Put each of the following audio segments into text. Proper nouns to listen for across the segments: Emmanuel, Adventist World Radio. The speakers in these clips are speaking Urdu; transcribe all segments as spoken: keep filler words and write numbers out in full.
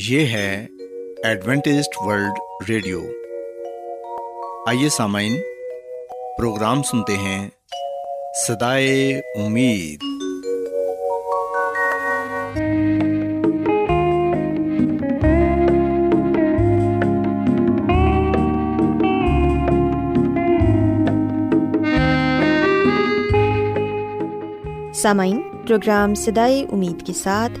یہ ہے ایڈوینٹسٹ ورلڈ ریڈیو۔ آئیے سامعین، پروگرام سنتے ہیں صدائے امید۔ سامعین، پروگرام صدائے امید کے ساتھ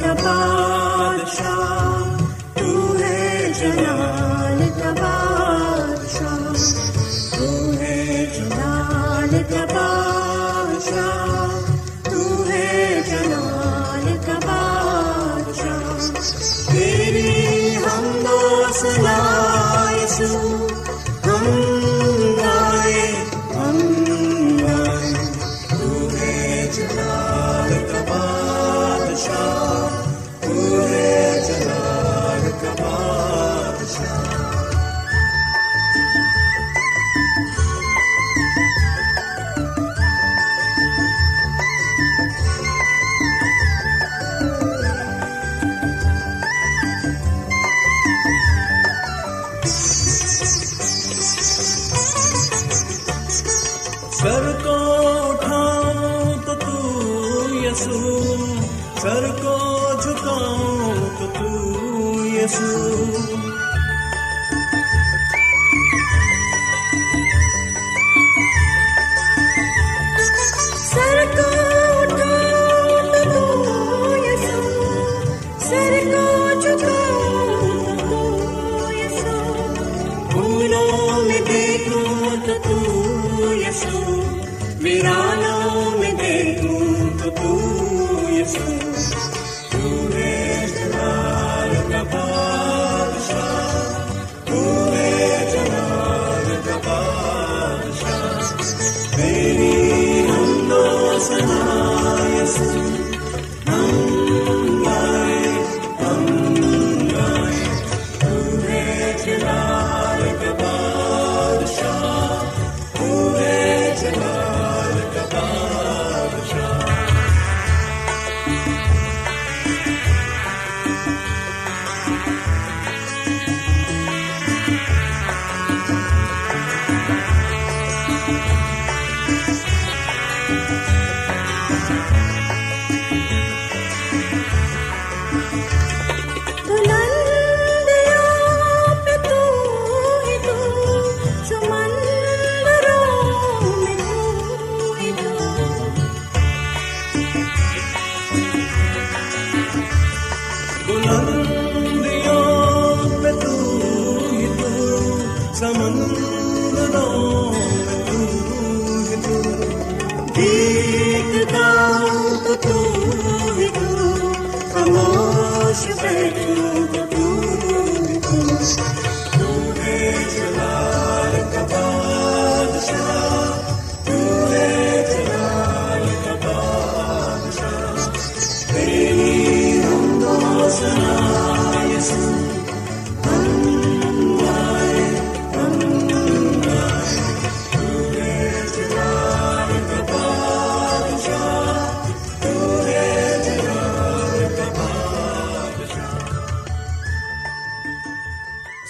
کا بادشاہ تو ہے، جلال کا بادشاہ تو ہے، جلال کا بادشاہ تو ہے، جلال کا بادشاہ تیری حمد و ثنا یسوع، ہم گائے ہم گائے تو ہے، جلال کا بادشاہ سر کو جھکاؤں تو تو یسوع، سر کو اٹھاؤں تو تو یسوع، سر کو جھکاؤں تو یسوع، پھولوں میں دیکھوں تو تو یسوع، ویرانوں میں دیکھوں تو تو یسوع،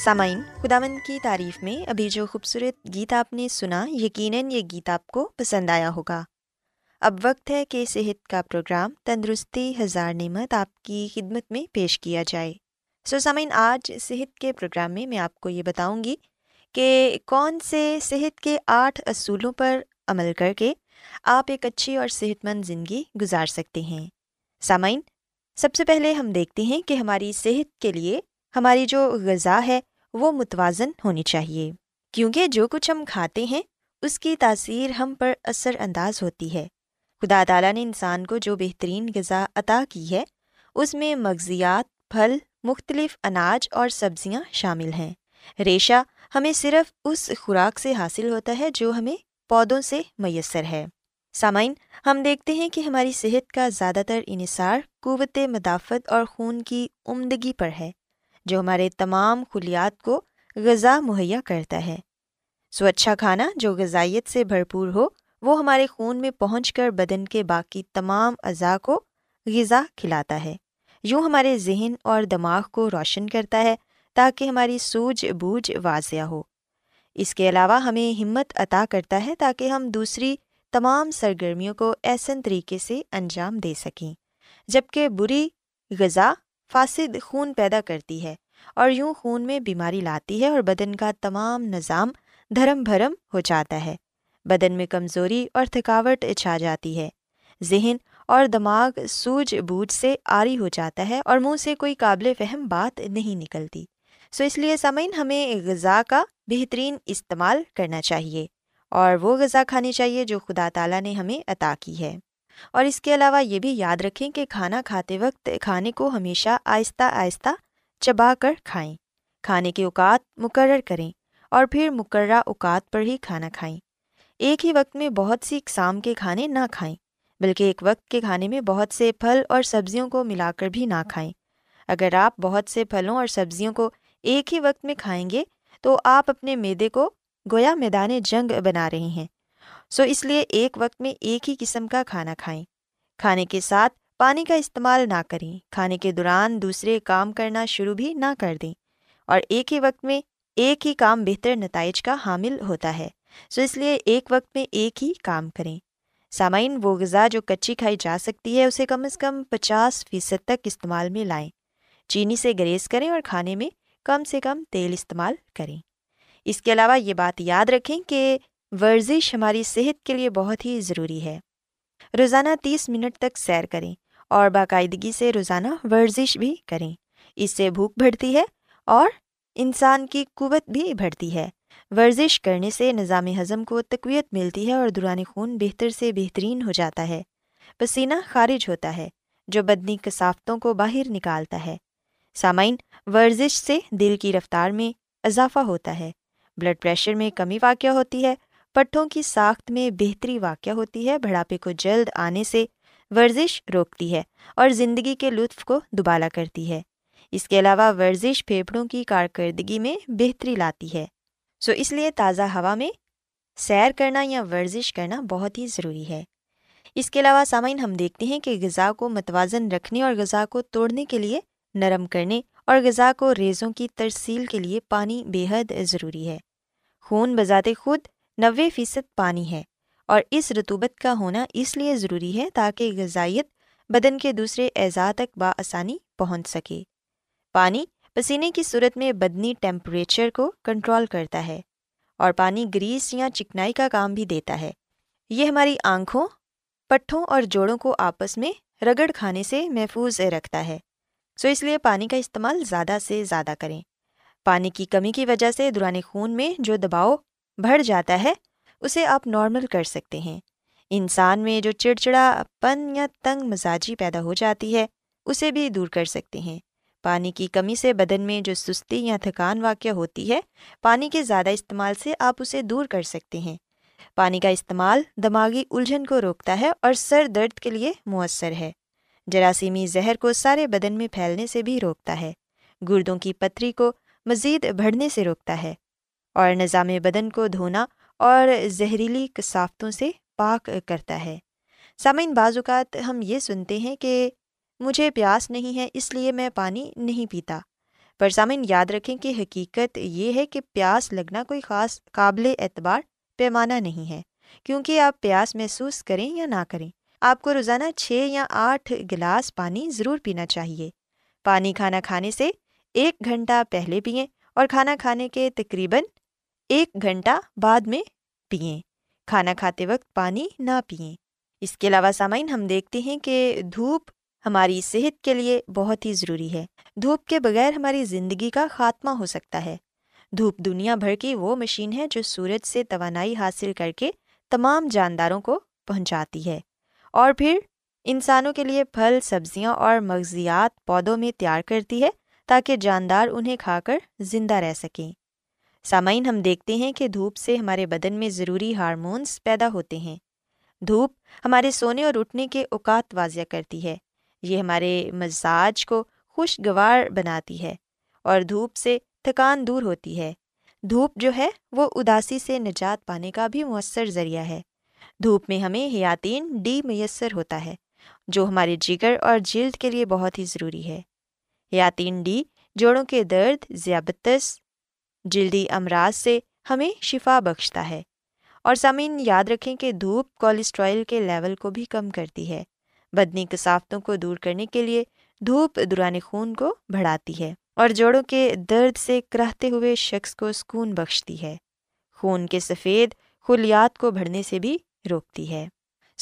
سامعین، خداوند کی تعریف میں ابھی جو خوبصورت گیت آپ نے سنا، یقیناً یہ گیت آپ کو پسند آیا ہوگا۔ اب وقت ہے کہ صحت کا پروگرام تندرستی ہزار نعمت آپ کی خدمت میں پیش کیا جائے۔ سو سامعین، آج صحت کے پروگرام میں میں آپ کو یہ بتاؤں گی کہ کون سے صحت کے آٹھ اصولوں پر عمل کر کے آپ ایک اچھی اور صحت مند زندگی گزار سکتے ہیں۔ سامعین، سب سے پہلے ہم دیکھتے ہیں کہ ہماری صحت کے لیے ہماری جو غذا ہے وہ متوازن ہونی چاہیے، کیونکہ جو کچھ ہم کھاتے ہیں اس کی تاثیر ہم پر اثر انداز ہوتی ہے۔ خدا تعالیٰ نے انسان کو جو بہترین غذا عطا کی ہے اس میں مغزیات، پھل، مختلف اناج اور سبزیاں شامل ہیں۔ ریشہ ہمیں صرف اس خوراک سے حاصل ہوتا ہے جو ہمیں پودوں سے میسر ہے۔ سامعین، ہم دیکھتے ہیں کہ ہماری صحت کا زیادہ تر انحصار قوت مدافعت اور خون کی عمدگی پر ہے، جو ہمارے تمام خلیات کو غذا مہیا کرتا ہے۔ سو اچھا کھانا جو غذائیت سے بھرپور ہو وہ ہمارے خون میں پہنچ کر بدن کے باقی تمام اعضاء کو غذا کھلاتا ہے، یوں ہمارے ذہن اور دماغ کو روشن کرتا ہے تاکہ ہماری سوجھ بوجھ واضح ہو۔ اس کے علاوہ ہمیں ہمت عطا کرتا ہے تاکہ ہم دوسری تمام سرگرمیوں کو ایسن طریقے سے انجام دے سکیں، جبکہ بری غذا فاسد خون پیدا کرتی ہے اور یوں خون میں بیماری لاتی ہے اور بدن کا تمام نظام دھرم بھرم ہو جاتا ہے۔ بدن میں کمزوری اور تھکاوٹ چھا جاتی ہے، ذہن اور دماغ سوجھ بوجھ سے عاری ہو جاتا ہے اور منہ سے کوئی قابل فہم بات نہیں نکلتی۔ سو اس لیے سامعین، ہمیں غذا کا بہترین استعمال کرنا چاہیے اور وہ غذا کھانی چاہیے جو خدا تعالیٰ نے ہمیں عطا کی ہے۔ اور اس کے علاوہ یہ بھی یاد رکھیں کہ کھانا کھاتے وقت کھانے کو ہمیشہ آہستہ آہستہ چبا کر کھائیں، کھانے کے اوقات مقرر کریں اور پھر مقررہ اوقات پر ہی کھانا کھائیں۔ ایک ہی وقت میں بہت سی اقسام کے کھانے نہ کھائیں، بلکہ ایک وقت کے کھانے میں بہت سے پھل اور سبزیوں کو ملا کر بھی نہ کھائیں۔ اگر آپ بہت سے پھلوں اور سبزیوں کو ایک ہی وقت میں کھائیں گے تو آپ اپنے معدے کو گویا میدان جنگ بنا رہے ہیں۔ سو اس لیے ایک وقت میں ایک ہی قسم کا کھانا کھائیں۔ کھانے کے ساتھ پانی کا استعمال نہ کریں، کھانے کے دوران دوسرے کام کرنا شروع بھی نہ کر دیں، اور ایک ہی وقت میں ایک ہی کام بہتر نتائج کا حامل ہوتا ہے۔ سو اس لیے ایک وقت میں ایک ہی کام کریں۔ سامعین، وہ غذا جو کچی کھائی جا سکتی ہے اسے کم از کم پچاس فیصد تک استعمال میں لائیں۔ چینی سے گریز کریں اور کھانے میں کم سے کم تیل استعمال کریں۔ اس کے علاوہ یہ بات یاد رکھیں کہ ورزش ہماری صحت کے لیے بہت ہی ضروری ہے۔ روزانہ تیس منٹ تک سیر کریں اور باقاعدگی سے روزانہ ورزش بھی کریں۔ اس سے بھوک بڑھتی ہے اور انسان کی قوت بھی بڑھتی ہے۔ ورزش کرنے سے نظام ہضم کو تقویت ملتی ہے اور دوران خون بہتر سے بہترین ہو جاتا ہے۔ پسینہ خارج ہوتا ہے جو بدنی کثافتوں کو باہر نکالتا ہے۔ سامعین، ورزش سے دل کی رفتار میں اضافہ ہوتا ہے، بلڈ پریشر میں کمی واقع ہوتی ہے، پٹھوں کی ساخت میں بہتری واقع ہوتی ہے، بڑھاپے کو جلد آنے سے ورزش روکتی ہے اور زندگی کے لطف کو دوبالا کرتی ہے۔ اس کے علاوہ ورزش پھیپھڑوں کی کارکردگی میں بہتری لاتی ہے۔ سو اس لیے تازہ ہوا میں سیر کرنا یا ورزش کرنا بہت ہی ضروری ہے۔ اس کے علاوہ سامعین، ہم دیکھتے ہیں کہ غذا کو متوازن رکھنے اور غذا کو توڑنے کے لیے نرم کرنے اور غذا کو ریزوں کی ترسیل کے لیے پانی بے حد ضروری ہے۔ خون بذات خود نوے فیصد پانی ہے اور اس رطوبت کا ہونا اس لیے ضروری ہے تاکہ غذائیت بدن کے دوسرے اعضاء تک بآسانی پہنچ سکے۔ پانی پسینے کی صورت میں بدنی ٹیمپریچر کو کنٹرول کرتا ہے اور پانی گریس یا چکنائی کا کام بھی دیتا ہے۔ یہ ہماری آنکھوں، پٹھوں اور جوڑوں کو آپس میں رگڑ کھانے سے محفوظ رکھتا ہے۔ سو اس لیے پانی کا استعمال زیادہ سے زیادہ کریں۔ پانی کی کمی کی وجہ سے دوران خون میں جو دباؤ بڑھ جاتا ہے اسے آپ نارمل کر سکتے ہیں۔ انسان میں جو چڑچڑا پن یا تنگ مزاجی پیدا ہو جاتی ہے اسے بھی دور کر سکتے ہیں۔ پانی کی کمی سے بدن میں جو سستی یا تھکان واقع ہوتی ہے، پانی کے زیادہ استعمال سے آپ اسے دور کر سکتے ہیں۔ پانی کا استعمال دماغی الجھن کو روکتا ہے اور سر درد کے لیے مؤثر ہے۔ جراثیمی زہر کو سارے بدن میں پھیلنے سے بھی روکتا ہے، گردوں کی پتھری کو مزید بڑھنے سے روکتا ہے اور نظام بدن کو دھونا اور زہریلی کثافتوں سے پاک کرتا ہے۔ سامعین، بعض اوقات ہم یہ سنتے ہیں کہ مجھے پیاس نہیں ہے اس لیے میں پانی نہیں پیتا، پر سامعین یاد رکھیں کہ حقیقت یہ ہے کہ پیاس لگنا کوئی خاص قابل اعتبار پیمانہ نہیں ہے، کیونکہ آپ پیاس محسوس کریں یا نہ کریں آپ کو روزانہ چھ یا آٹھ گلاس پانی ضرور پینا چاہیے۔ پانی کھانا کھانے سے ایک گھنٹہ پہلے پئیں اور کھانا کھانے کے تقریباً ایک گھنٹہ بعد میں پئیں۔ کھانا کھاتے وقت پانی نہ پئیں۔ اس کے علاوہ سامعین، ہم دیکھتے ہیں کہ دھوپ ہماری صحت کے لیے بہت ہی ضروری ہے۔ دھوپ کے بغیر ہماری زندگی کا خاتمہ ہو سکتا ہے۔ دھوپ دنیا بھر کی وہ مشین ہے جو سورج سے توانائی حاصل کر کے تمام جانداروں کو پہنچاتی ہے اور پھر انسانوں کے لیے پھل، سبزیاں اور مغزیات پودوں میں تیار کرتی ہے تاکہ جاندار انہیں کھا کر زندہ رہ سکیں۔ سامعین، ہم دیکھتے ہیں کہ دھوپ سے ہمارے بدن میں ضروری ہارمونز پیدا ہوتے ہیں۔ دھوپ ہمارے سونے اور اٹھنے کے اوقات واضح کرتی ہے۔ یہ ہمارے مزاج کو خوشگوار بناتی ہے اور دھوپ سے تھکان دور ہوتی ہے۔ دھوپ جو ہے وہ اداسی سے نجات پانے کا بھی مؤثر ذریعہ ہے۔ دھوپ میں ہمیں ہیاتین ڈی میسر ہوتا ہے جو ہمارے جگر اور جلد کے لیے بہت ہی ضروری ہے۔ ہیاتین ڈی جوڑوں کے درد، ذیابطس، جلدی امراض سے ہمیں شفا بخشتا ہے۔ اور سامعین، یاد رکھیں کہ دھوپ کولیسٹرول کے لیول کو بھی کم کرتی ہے۔ بدنی کثافتوں کو دور کرنے کے لیے دھوپ دوران خون کو بڑھاتی ہے اور جوڑوں کے درد سے کراہتے ہوئے شخص کو سکون بخشتی ہے۔ خون کے سفید خلیات کو بڑھنے سے بھی روکتی ہے۔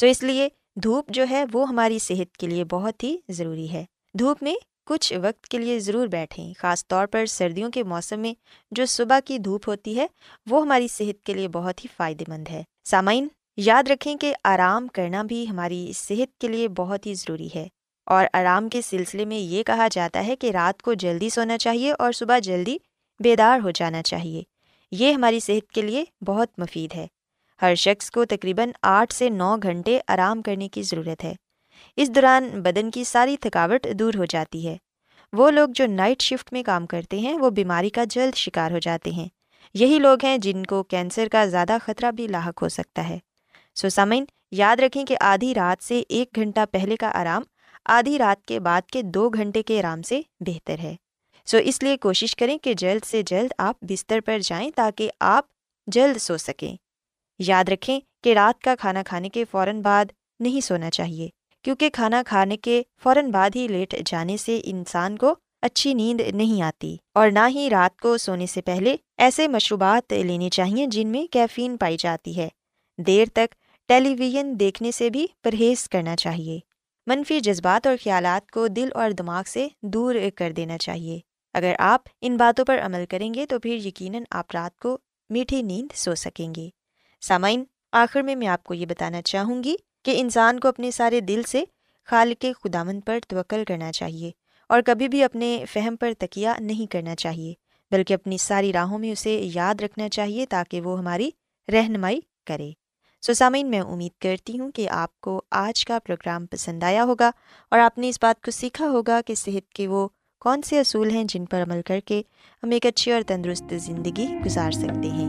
سو so اس لیے دھوپ جو ہے وہ ہماری صحت کے لیے بہت ہی ضروری ہے۔ دھوپ میں کچھ وقت کے لیے ضرور بیٹھیں، خاص طور پر سردیوں کے موسم میں جو صبح کی دھوپ ہوتی ہے وہ ہماری صحت کے لیے بہت ہی فائدہ مند ہے۔ سامعین، یاد رکھیں کہ آرام کرنا بھی ہماری صحت کے لیے بہت ہی ضروری ہے اور آرام کے سلسلے میں یہ کہا جاتا ہے کہ رات کو جلدی سونا چاہیے اور صبح جلدی بیدار ہو جانا چاہیے۔ یہ ہماری صحت کے لیے بہت مفید ہے۔ ہر شخص کو تقریباً آٹھ سے نو گھنٹے آرام کرنے کی ضرورت ہے۔ اس دوران بدن کی ساری تھکاوٹ دور ہو جاتی ہے۔ وہ لوگ جو نائٹ شفٹ میں کام کرتے ہیں وہ بیماری کا جلد شکار ہو جاتے ہیں۔ یہی لوگ ہیں جن کو کینسر کا زیادہ خطرہ بھی لاحق ہو سکتا ہے۔ سو سامعین، یاد رکھیں کہ آدھی رات سے ایک گھنٹہ پہلے کا آرام آدھی رات کے بعد کے دو گھنٹے کے آرام سے بہتر ہے۔ سو اس لیے کوشش کریں کہ جلد سے جلد آپ بستر پر جائیں تاکہ آپ جلد سو سکیں۔ یاد رکھیں کہ رات کا کھانا کھانے کے فوراً بعد نہیں سونا چاہیے، کیونکہ کھانا کھانے کے فوراً بعد ہی لیٹ جانے سے انسان کو اچھی نیند نہیں آتی، اور نہ ہی رات کو سونے سے پہلے ایسے مشروبات لینے چاہیے جن میں کیفین پائی جاتی ہے۔ دیر تک ٹیلی ویژن دیکھنے سے بھی پرہیز کرنا چاہیے۔ منفی جذبات اور خیالات کو دل اور دماغ سے دور کر دینا چاہیے۔ اگر آپ ان باتوں پر عمل کریں گے تو پھر یقیناً آپ رات کو میٹھی نیند سو سکیں گے۔ سامعین، آخر میں میں آپ کو یہ بتانا چاہوں گی کہ انسان کو اپنے سارے دل سے خالق خداوند پر توکل کرنا چاہیے اور کبھی بھی اپنے فہم پر تکیہ نہیں کرنا چاہیے، بلکہ اپنی ساری راہوں میں اسے یاد رکھنا چاہیے تاکہ وہ ہماری رہنمائی کرے۔ سو سامعین، میں امید کرتی ہوں کہ آپ کو آج کا پروگرام پسند آیا ہوگا اور آپ نے اس بات کو سیکھا ہوگا کہ صحت کے وہ کون سے اصول ہیں جن پر عمل کر کے ہم ایک اچھی اور تندرست زندگی گزار سکتے ہیں۔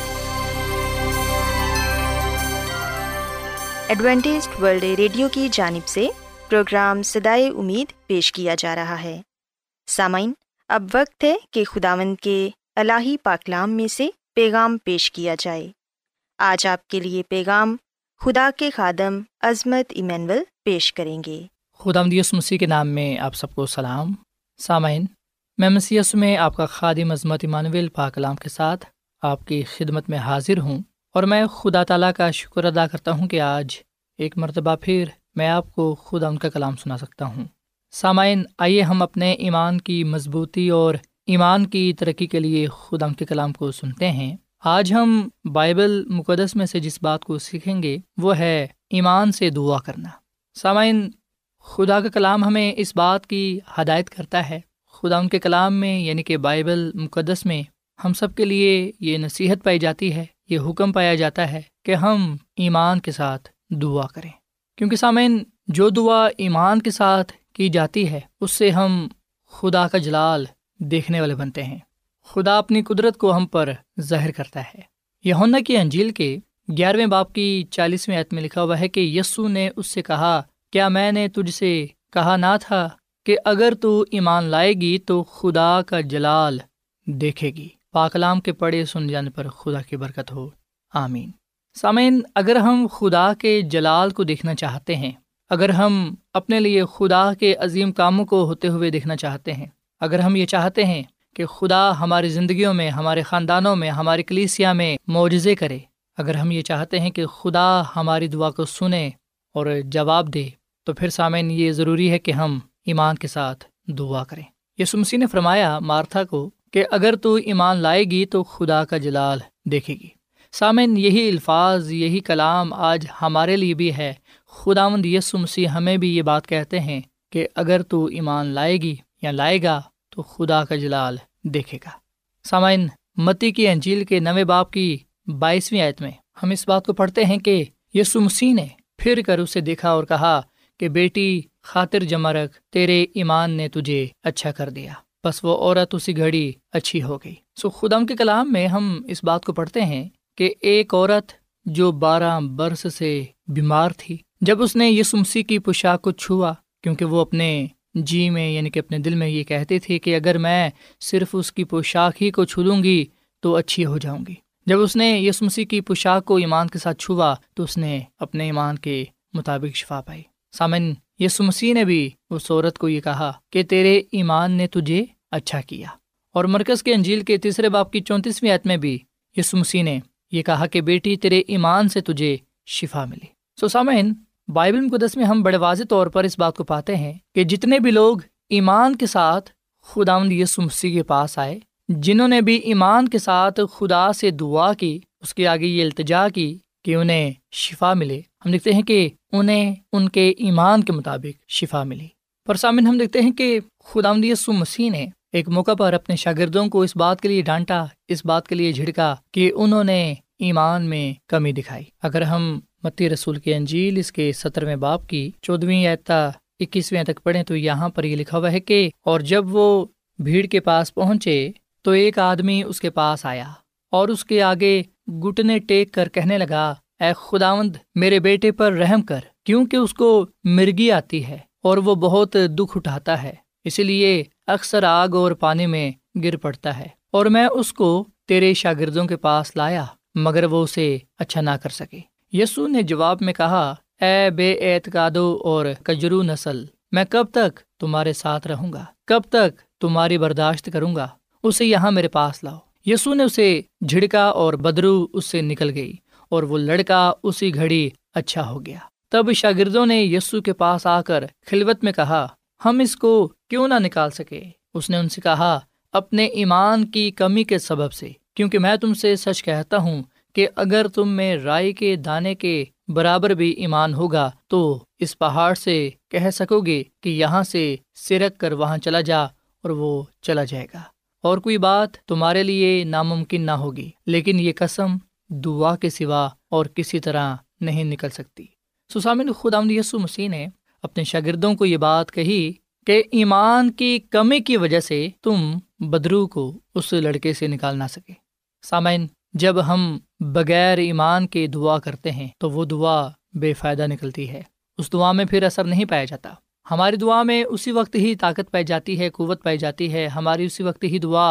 ایڈوینٹسٹ ورلڈ ریڈیو کی جانب سے پروگرام صدائے امید پیش کیا جا رہا ہے۔ سامعین، اب وقت ہے کہ خداوند کے الہی پاکلام میں سے پیغام پیش کیا جائے۔ آج آپ کے لیے پیغام خدا کے خادم عظمت ایمینول پیش کریں گے۔ خداوند یسوع مسیح کے نام میں آپ سب کو سلام۔ سامعین، میں مسیح یسوع میں آپ کا خادم عظمت ایمانویل پاکلام کے ساتھ آپ کی خدمت میں حاضر ہوں، اور میں خدا تعالیٰ کا شکر ادا کرتا ہوں کہ آج ایک مرتبہ پھر میں آپ کو خدا ان کا کلام سنا سکتا ہوں۔ سامعین، آئیے ہم اپنے ایمان کی مضبوطی اور ایمان کی ترقی کے لیے خدا ان کے کلام کو سنتے ہیں۔ آج ہم بائبل مقدس میں سے جس بات کو سیکھیں گے وہ ہے ایمان سے دعا کرنا۔ سامعین، خدا کا کلام ہمیں اس بات کی ہدایت کرتا ہے۔ خدا ان کے کلام میں یعنی کہ بائبل مقدس میں ہم سب کے لیے یہ نصیحت پائی جاتی ہے، یہ حکم پایا جاتا ہے کہ ہم ایمان کے ساتھ دعا کریں، کیونکہ سامعین جو دعا ایمان کے ساتھ کی جاتی ہے اس سے ہم خدا کا جلال دیکھنے والے بنتے ہیں۔ خدا اپنی قدرت کو ہم پر ظاہر کرتا ہے۔ یوحنا کی انجیل کے گیارہویں باب کی چالیسویں آیت میں لکھا ہوا ہے کہ یسوع نے اس سے کہا، کیا میں نے تجھ سے کہا نہ تھا کہ اگر تو ایمان لائے گی تو خدا کا جلال دیکھے گی؟ پاکلام کے پڑھے سن جانے پر خدا کی برکت ہو، آمین۔ سامعین، اگر ہم خدا کے جلال کو دیکھنا چاہتے ہیں، اگر ہم اپنے لیے خدا کے عظیم کاموں کو ہوتے ہوئے دیکھنا چاہتے ہیں، اگر ہم یہ چاہتے ہیں کہ خدا ہماری زندگیوں میں، ہمارے خاندانوں میں، ہماری کلیسیا میں معجزے کرے، اگر ہم یہ چاہتے ہیں کہ خدا ہماری دعا کو سنے اور جواب دے، تو پھر سامعین یہ ضروری ہے کہ ہم ایمان کے ساتھ دعا کریں۔ یسوع مسیح نے فرمایا مارتھا کو کہ اگر تو ایمان لائے گی تو خدا کا جلال دیکھے گی۔ سامعین، یہی الفاظ، یہی کلام آج ہمارے لیے بھی ہے۔ خداوند یسوع مسیح ہمیں بھی یہ بات کہتے ہیں کہ اگر تو ایمان لائے گی یا لائے گا تو خدا کا جلال دیکھے گا۔ سامعین، متی کی انجیل کے نویں باب کی بائیسویں آیت میں ہم اس بات کو پڑھتے ہیں کہ یسوع مسیح نے پھر کر اسے دیکھا اور کہا کہ بیٹی خاطر جمع رکھ، تیرے ایمان نے تجھے اچھا کر دیا۔ بس وہ عورت اسی گھڑی اچھی ہو گئی۔ سو خدا کے کلام میں ہم اس بات کو پڑھتے ہیں کہ ایک عورت جو بارہ برس سے بیمار تھی، جب اس نے یسوع مسیح کی پوشاک کو چھوا، کیونکہ وہ اپنے جی میں یعنی کہ اپنے دل میں یہ کہتی تھی کہ اگر میں صرف اس کی پوشاک ہی کو چھو لوں گی تو اچھی ہو جاؤں گی، جب اس نے یسوع مسیح کی پوشاک کو ایمان کے ساتھ چھوا تو اس نے اپنے ایمان کے مطابق شفا پائی۔ سامن، یسوع مسیح نے بھی اس عورت کو یہ کہا کہ تیرے ایمان نے تجھے اچھا کیا، اور مرکز کے انجیل کے تیسرے باب کی چونتیسویں آیت میں بھی یسوع مسیح نے یہ کہا کہ بیٹی تیرے ایمان سے تجھے شفا ملی۔ سو سامعین، بائبل مقدس میں ہم بڑے واضح طور پر اس بات کو پاتے ہیں کہ جتنے بھی لوگ ایمان کے ساتھ خداوند یسوع مسیح کے پاس آئے، جنہوں نے بھی ایمان کے ساتھ خدا سے دعا کی، اس کے آگے یہ التجا کی کہ انہیں شفا ملے، ہم دیکھتے ہیں کہ انہیں ان کے ایمان کے مطابق شفا ملی۔ پر سامعین، ہم دیکھتے ہیں کہ خداوند یسوع مسیح نے ایک موقع پر اپنے شاگردوں کو اس بات کے لیے ڈانٹا، اس بات کے لیے جھڑکا کہ انہوں نے ایمان میں کمی دکھائی۔ اگر ہم متی رسول کی انجیل اس کے سترویں باب کی چودھویں آیت تا اکیسویں تک پڑھیں تو یہاں پر یہ لکھا ہوا ہے کہ اور جب وہ بھیڑ کے پاس پہنچے تو ایک آدمی اس کے پاس آیا اور اس کے آگے گھٹنے ٹیک کر کہنے لگا، اے خداوند میرے بیٹے پر رحم کر، کیونکہ اس کو مرگی آتی ہے اور وہ بہت دکھ اٹھاتا ہے، اسی لیے اکثر آگ اور پانی میں گر پڑتا ہے، اور میں اس کو تیرے شاگردوں کے پاس لایا مگر وہ اسے اچھا نہ کر سکے۔ یسوع نے جواب میں کہا، اے بے اعتقادو اور کجرو نسل، میں کب تک تمہارے ساتھ رہوں گا؟ کب تک تمہاری برداشت کروں گا؟ اسے یہاں میرے پاس لاؤ۔ یسوع نے اسے جھڑکا اور بدرو اس سے نکل گئی، اور وہ لڑکا اسی گھڑی اچھا ہو گیا۔ تب شاگردوں نے یسوع کے پاس آ کر خلوت میں کہا، ہم اس کو کیوں نہ نکال سکے؟ اس نے ان سے کہا، اپنے ایمان کی کمی کے سبب سے، کیونکہ میں تم سے سچ کہتا ہوں کہ اگر تم میں رائی کے دانے کے برابر بھی ایمان ہوگا تو اس پہاڑ سے کہہ سکو گے کہ یہاں سے سرک کر وہاں چلا جا، اور وہ چلا جائے گا، اور کوئی بات تمہارے لیے ناممکن نہ ہوگی، لیکن یہ قسم دعا کے سوا اور کسی طرح نہیں نکل سکتی۔ سو سامعین، خداوند یسوع مسیح نے اپنے شاگردوں کو یہ بات کہی کہ ایمان کی کمی کی وجہ سے تم بدرو کو اس لڑکے سے نکال نہ سکے۔ سامعین، جب ہم بغیر ایمان کے دعا کرتے ہیں تو وہ دعا بے فائدہ نکلتی ہے، اس دعا میں پھر اثر نہیں پایا جاتا۔ ہماری دعا میں اسی وقت ہی طاقت پائی جاتی ہے، قوت پائی جاتی ہے، ہماری اسی وقت ہی دعا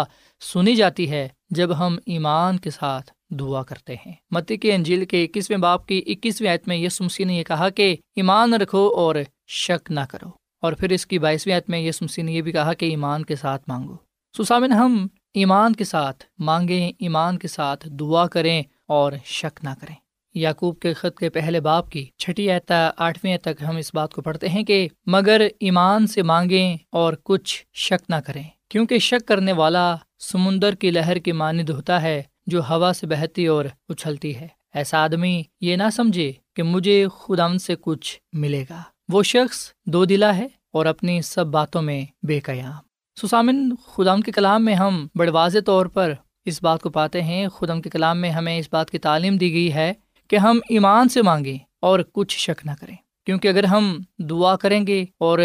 سنی جاتی ہے جب ہم ایمان کے ساتھ دعا کرتے ہیں۔ متی کے انجیل کے اکیسویں باب کی اکیسویں آیت میں یسوع مسیح نے یہ کہا کہ ایمان رکھو اور شک نہ کرو، اور پھر اس کی بائیسویں آیت میں یسوع مسیح نے یہ بھی کہا کہ ایمان کے ساتھ مانگو۔ سو سامن، ہم ایمان کے ساتھ مانگیں، ایمان کے ساتھ دعا کریں اور شک نہ کریں۔ یعقوب کے خط کے پہلے باب کی چھٹی آیت آٹھویں آیت تک ہم اس بات کو پڑھتے ہیں کہ مگر ایمان سے مانگیں اور کچھ شک نہ کریں، کیونکہ شک کرنے والا سمندر کی لہر کے مانند ہوتا ہے جو ہوا سے بہتی اور اچھلتی ہے۔ ایسا آدمی یہ نہ سمجھے کہ مجھے خداوند سے کچھ ملے گا۔ وہ شخص دو دلا ہے اور اپنی سب باتوں میں بے قیام۔ سسامن، خداوند کے کلام میں ہم بڑے واضح طور پر اس بات کو پاتے ہیں، خداوند کے کلام میں ہمیں اس بات کی تعلیم دی گئی ہے کہ ہم ایمان سے مانگیں اور کچھ شک نہ کریں، کیونکہ اگر ہم دعا کریں گے اور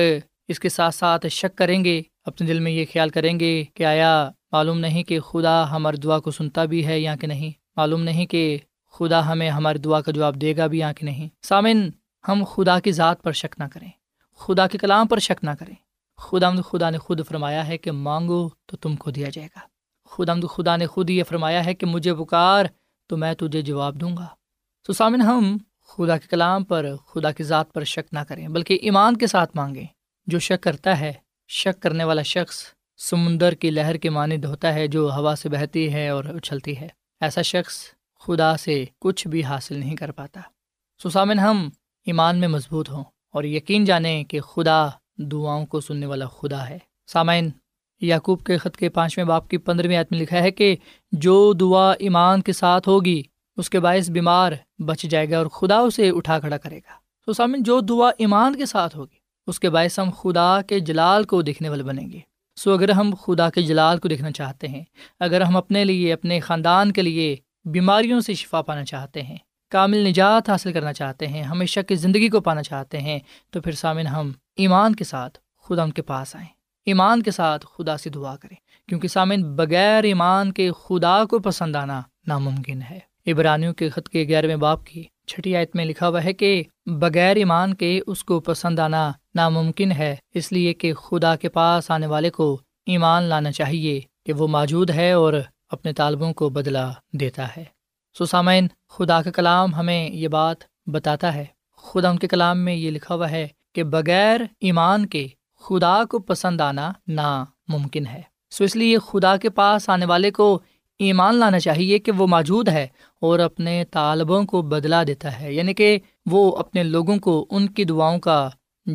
اس کے ساتھ ساتھ شک کریں گے، اپنے دل میں یہ خیال کریں گے کہ آیا معلوم نہیں کہ خدا ہماری دعا کو سنتا بھی ہے یا کہ نہیں، معلوم نہیں کہ خدا ہمیں ہماری دعا کا جواب دے گا بھی یا کہ نہیں، سامن، ہم خدا کی ذات پر شک نہ کریں، خدا کے کلام پر شک نہ کریں۔ خداوند خدا نے خود فرمایا ہے کہ مانگو تو تم کو دیا جائے گا۔ خداوند خدا نے خود یہ فرمایا ہے کہ مجھے پکار تو میں تجھے جواب دوں گا۔ تو سامن، ہم خدا کے کلام پر، خدا کی ذات پر شک نہ کریں بلکہ ایمان کے ساتھ مانگیں۔ جو شک کرتا ہے، شک کرنے والا شخص سمندر کی لہر کے مانند ہوتا ہے جو ہوا سے بہتی ہے اور اچھلتی ہے۔ ایسا شخص خدا سے کچھ بھی حاصل نہیں کر پاتا۔ سو سامن، ہم ایمان میں مضبوط ہوں اور یقین جانیں کہ خدا دعاؤں کو سننے والا خدا ہے۔ سامعین، یعقوب کے خط کے پانچویں باب کی پندرہویں آیت میں لکھا ہے کہ جو دعا ایمان کے ساتھ ہوگی اس کے باعث بیمار بچ جائے گا اور خدا اسے اٹھا کھڑا کرے گا۔ تو سامعین، جو دعا ایمان کے ساتھ ہوگی اس کے باعث ہم خدا کے جلال کو دیکھنے والے بنیں گے۔ سو اگر ہم خدا کے جلال کو دیکھنا چاہتے ہیں، اگر ہم اپنے لیے، اپنے خاندان کے لیے بیماریوں سے شفا پانا چاہتے ہیں، کامل نجات حاصل کرنا چاہتے ہیں، ہمیشہ کی زندگی کو پانا چاہتے ہیں، تو پھر سامعین، ہم ایمان کے ساتھ خدا ان کے پاس آئیں، ایمان کے ساتھ خدا سے دعا کریں، کیونکہ سامعین، بغیر ایمان کے خدا کو پسند آنا ناممکن ہے۔ عبرانیوں کے خط کے گیارہویں باب کی چھٹی آیت میں لکھا ہوا ہے کہ بغیر ایمان کے اس کو پسند آنا ناممکن ہے، اس لیے کہ خدا کے پاس آنے والے کو ایمان لانا چاہیے کہ وہ موجود ہے اور اپنے طالبوں کو بدلہ دیتا ہے۔ سو سامعین، خدا کا کلام ہمیں یہ بات بتاتا ہے، خدا ان کے کلام میں یہ لکھا ہوا ہے کہ بغیر ایمان کے خدا کو پسند آنا ناممکن ہے۔ سو اس لیے خدا کے پاس آنے والے کو ایمان لانا چاہیے کہ وہ موجود ہے اور اپنے طالبوں کو بدلا دیتا ہے، یعنی کہ وہ اپنے لوگوں کو ان کی دعاؤں کا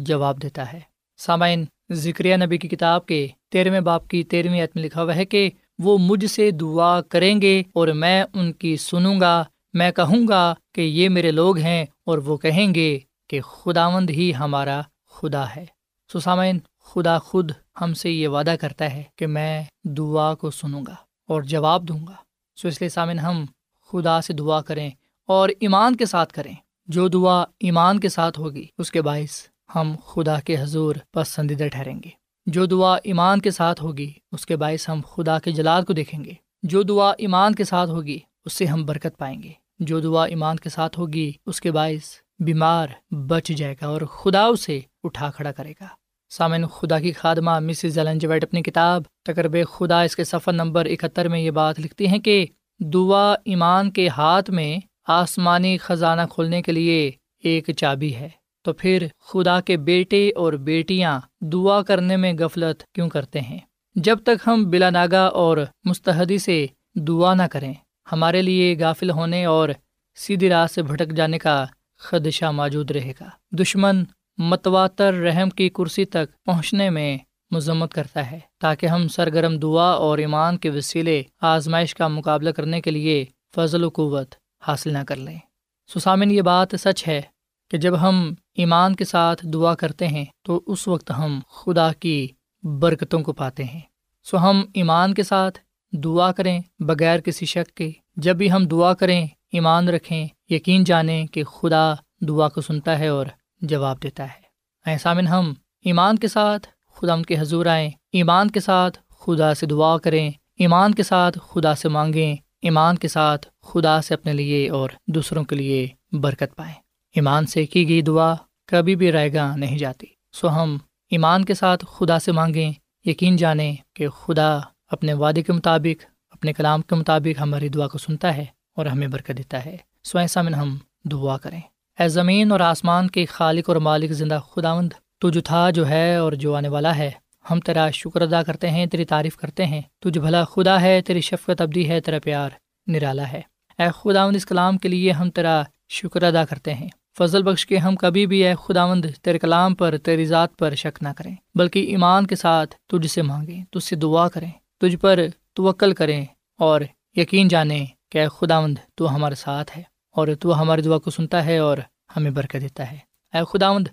جواب دیتا ہے۔ سامعین، ذکریا نبی کی کتاب کے تیرہویں باب کی تیرہویں آیت میں لکھا ہوا ہے کہ وہ مجھ سے دعا کریں گے اور میں ان کی سنوں گا، میں کہوں گا کہ یہ میرے لوگ ہیں، اور وہ کہیں گے کہ خداوند ہی ہمارا خدا ہے۔ سو سامعین، خدا خود ہم سے یہ وعدہ کرتا ہے کہ میں دعا کو سنوں گا اور جواب دوں گا۔ سو اس لیے سامعین، ہم خدا سے دعا کریں اور ایمان کے ساتھ کریں۔ جو دعا ایمان کے ساتھ ہوگی اس کے باعث ہم خدا کے حضور پسندیدہ ٹھہریں گے۔ جو دعا ایمان کے ساتھ ہوگی اس کے باعث ہم خدا کے جلال کو دیکھیں گے۔ جو دعا ایمان کے ساتھ ہوگی اس سے ہم برکت پائیں گے۔ جو دعا ایمان کے ساتھ ہوگی اس کے باعث بیمار بچ جائے گا اور خدا اسے اٹھا کھڑا کرے گا۔ سامعین، خدا کی خادمہ مسز ایلن جی وائٹ اپنی کتاب تقرب خدا اس کے صفحہ نمبر اکہتر میں یہ بات لکھتی ہیں کہ دعا ایمان کے ہاتھ میں آسمانی خزانہ کھولنے کے لیے ایک چابی ہے۔ تو پھر خدا کے بیٹے اور بیٹیاں دعا کرنے میں غفلت کیوں کرتے ہیں؟ جب تک ہم بلا ناگہ اور مستحدی سے دعا نہ کریں، ہمارے لیے غافل ہونے اور سیدھی راہ سے بھٹک جانے کا خدشہ موجود رہے گا۔ دشمن متواتر رحم کی کرسی تک پہنچنے میں مذمت کرتا ہے تاکہ ہم سرگرم دعا اور ایمان کے وسیلے آزمائش کا مقابلہ کرنے کے لیے فضل و قوت حاصل نہ کر لیں۔ سو سامعین، یہ بات سچ ہے کہ جب ہم ایمان کے ساتھ دعا کرتے ہیں تو اس وقت ہم خدا کی برکتوں کو پاتے ہیں۔ سو ہم ایمان کے ساتھ دعا کریں بغیر کسی شک کے۔ جب بھی ہم دعا کریں، ایمان رکھیں، یقین جانیں کہ خدا دعا کو سنتا ہے اور جواب دیتا ہے۔ اے سامن، ہم ایمان کے ساتھ خدا ان کے حضور آئیں، ایمان کے ساتھ خدا سے دعا کریں، ایمان کے ساتھ خدا سے مانگیں، ایمان کے ساتھ خدا سے اپنے لیے اور دوسروں کے لیے برکت پائیں۔ ایمان سے کی گئی دعا کبھی بھی رائیگاں نہیں جاتی۔ سو ہم ایمان کے ساتھ خدا سے مانگیں، یقین جانیں کہ خدا اپنے وعدے کے مطابق، اپنے کلام کے مطابق ہماری دعا کو سنتا ہے اور ہمیں برکت دیتا ہے۔ سو اے سامن، ہم دعا کریں۔ اے زمین اور آسمان کے خالق اور مالک زندہ خداوند، تو جو تھا، جو ہے اور جو آنے والا ہے، ہم تیرا شکر ادا کرتے ہیں، تیری تعریف کرتے ہیں۔ تو جو بھلا خدا ہے، تیری شفقت ابدی ہے، تیرا پیار نرالا ہے۔ اے خداوند، اس کلام کے لیے ہم تیرا شکر ادا کرتے ہیں۔ فضل بخش کے ہم کبھی بھی اے خداوند تیرے کلام پر، تیری ذات پر شک نہ کریں، بلکہ ایمان کے ساتھ تجھ سے مانگیں، تجھ سے دعا کریں، تجھ پر توکل کریں اور یقین جانیں کہ اے خداوند تو ہمارے ساتھ ہے اور تو ہماری دعا کو سنتا ہے اور ہمیں برکت دیتا ہے۔ اے خداوند،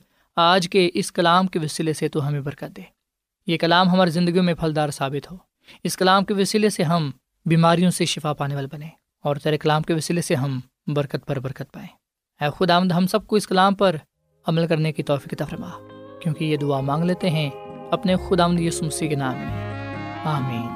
آج کے اس کلام کے وسیلے سے تو ہمیں برکت دے، یہ کلام ہماری زندگیوں میں پھلدار ثابت ہو۔ اس کلام کے وسیلے سے ہم بیماریوں سے شفا پانے والے بنیں اور تیرے کلام کے وسیلے سے ہم برکت پر برکت پائیں۔ اے خداوند، ہم سب کو اس کلام پر عمل کرنے کی توفیق عطا فرما، کیونکہ یہ دعا مانگ لیتے ہیں اپنے خداوند یسوع مسیح کے نام میں، آمین۔